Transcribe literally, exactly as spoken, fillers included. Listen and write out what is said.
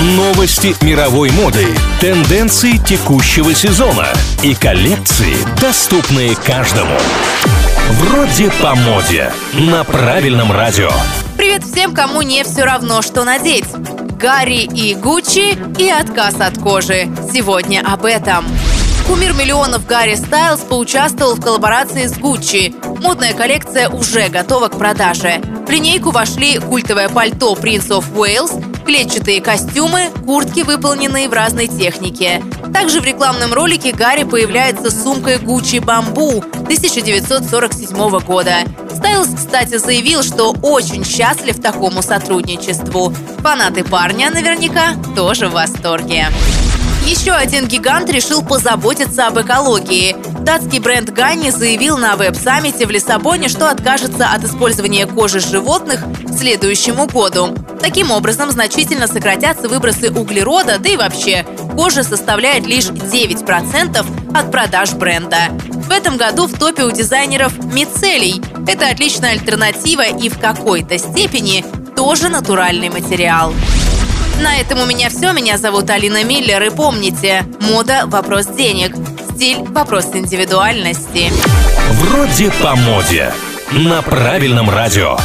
новости мировой моды, тенденции текущего сезона и коллекции, доступные каждому. Вроде по моде на правильном радио. Привет всем, кому не все равно, что надеть. Гарри и Гуччи и отказ от кожи. Сегодня об этом. Кумир миллионов Гарри Стайлз поучаствовал в коллаборации с Гуччи. Модная коллекция уже готова к продаже. В линейку вошли культовое пальто «Принц оф Уэльс», клетчатые костюмы, куртки, выполненные в разной технике. Также в рекламном ролике Гарри появляется с сумкой Gucci Bamboo тысяча девятьсот сорок седьмого года. Стайлз, кстати, заявил, что очень счастлив такому сотрудничеству. Фанаты парня наверняка тоже в восторге. Еще один гигант решил позаботиться об экологии. Датский бренд Ganni заявил на веб-саммите в Лиссабоне, что откажется от использования кожи животных к следующему году. Таким образом, значительно сократятся выбросы углерода, да и вообще, кожа составляет лишь девять процентов от продаж бренда. В этом году в топе у дизайнеров мицелий. Это отличная альтернатива и в какой-то степени тоже натуральный материал. На этом у меня все. Меня зовут Алина Миллер. И помните, мода – вопрос денег, стиль – вопрос индивидуальности. Вроде по моде. На правильном радио.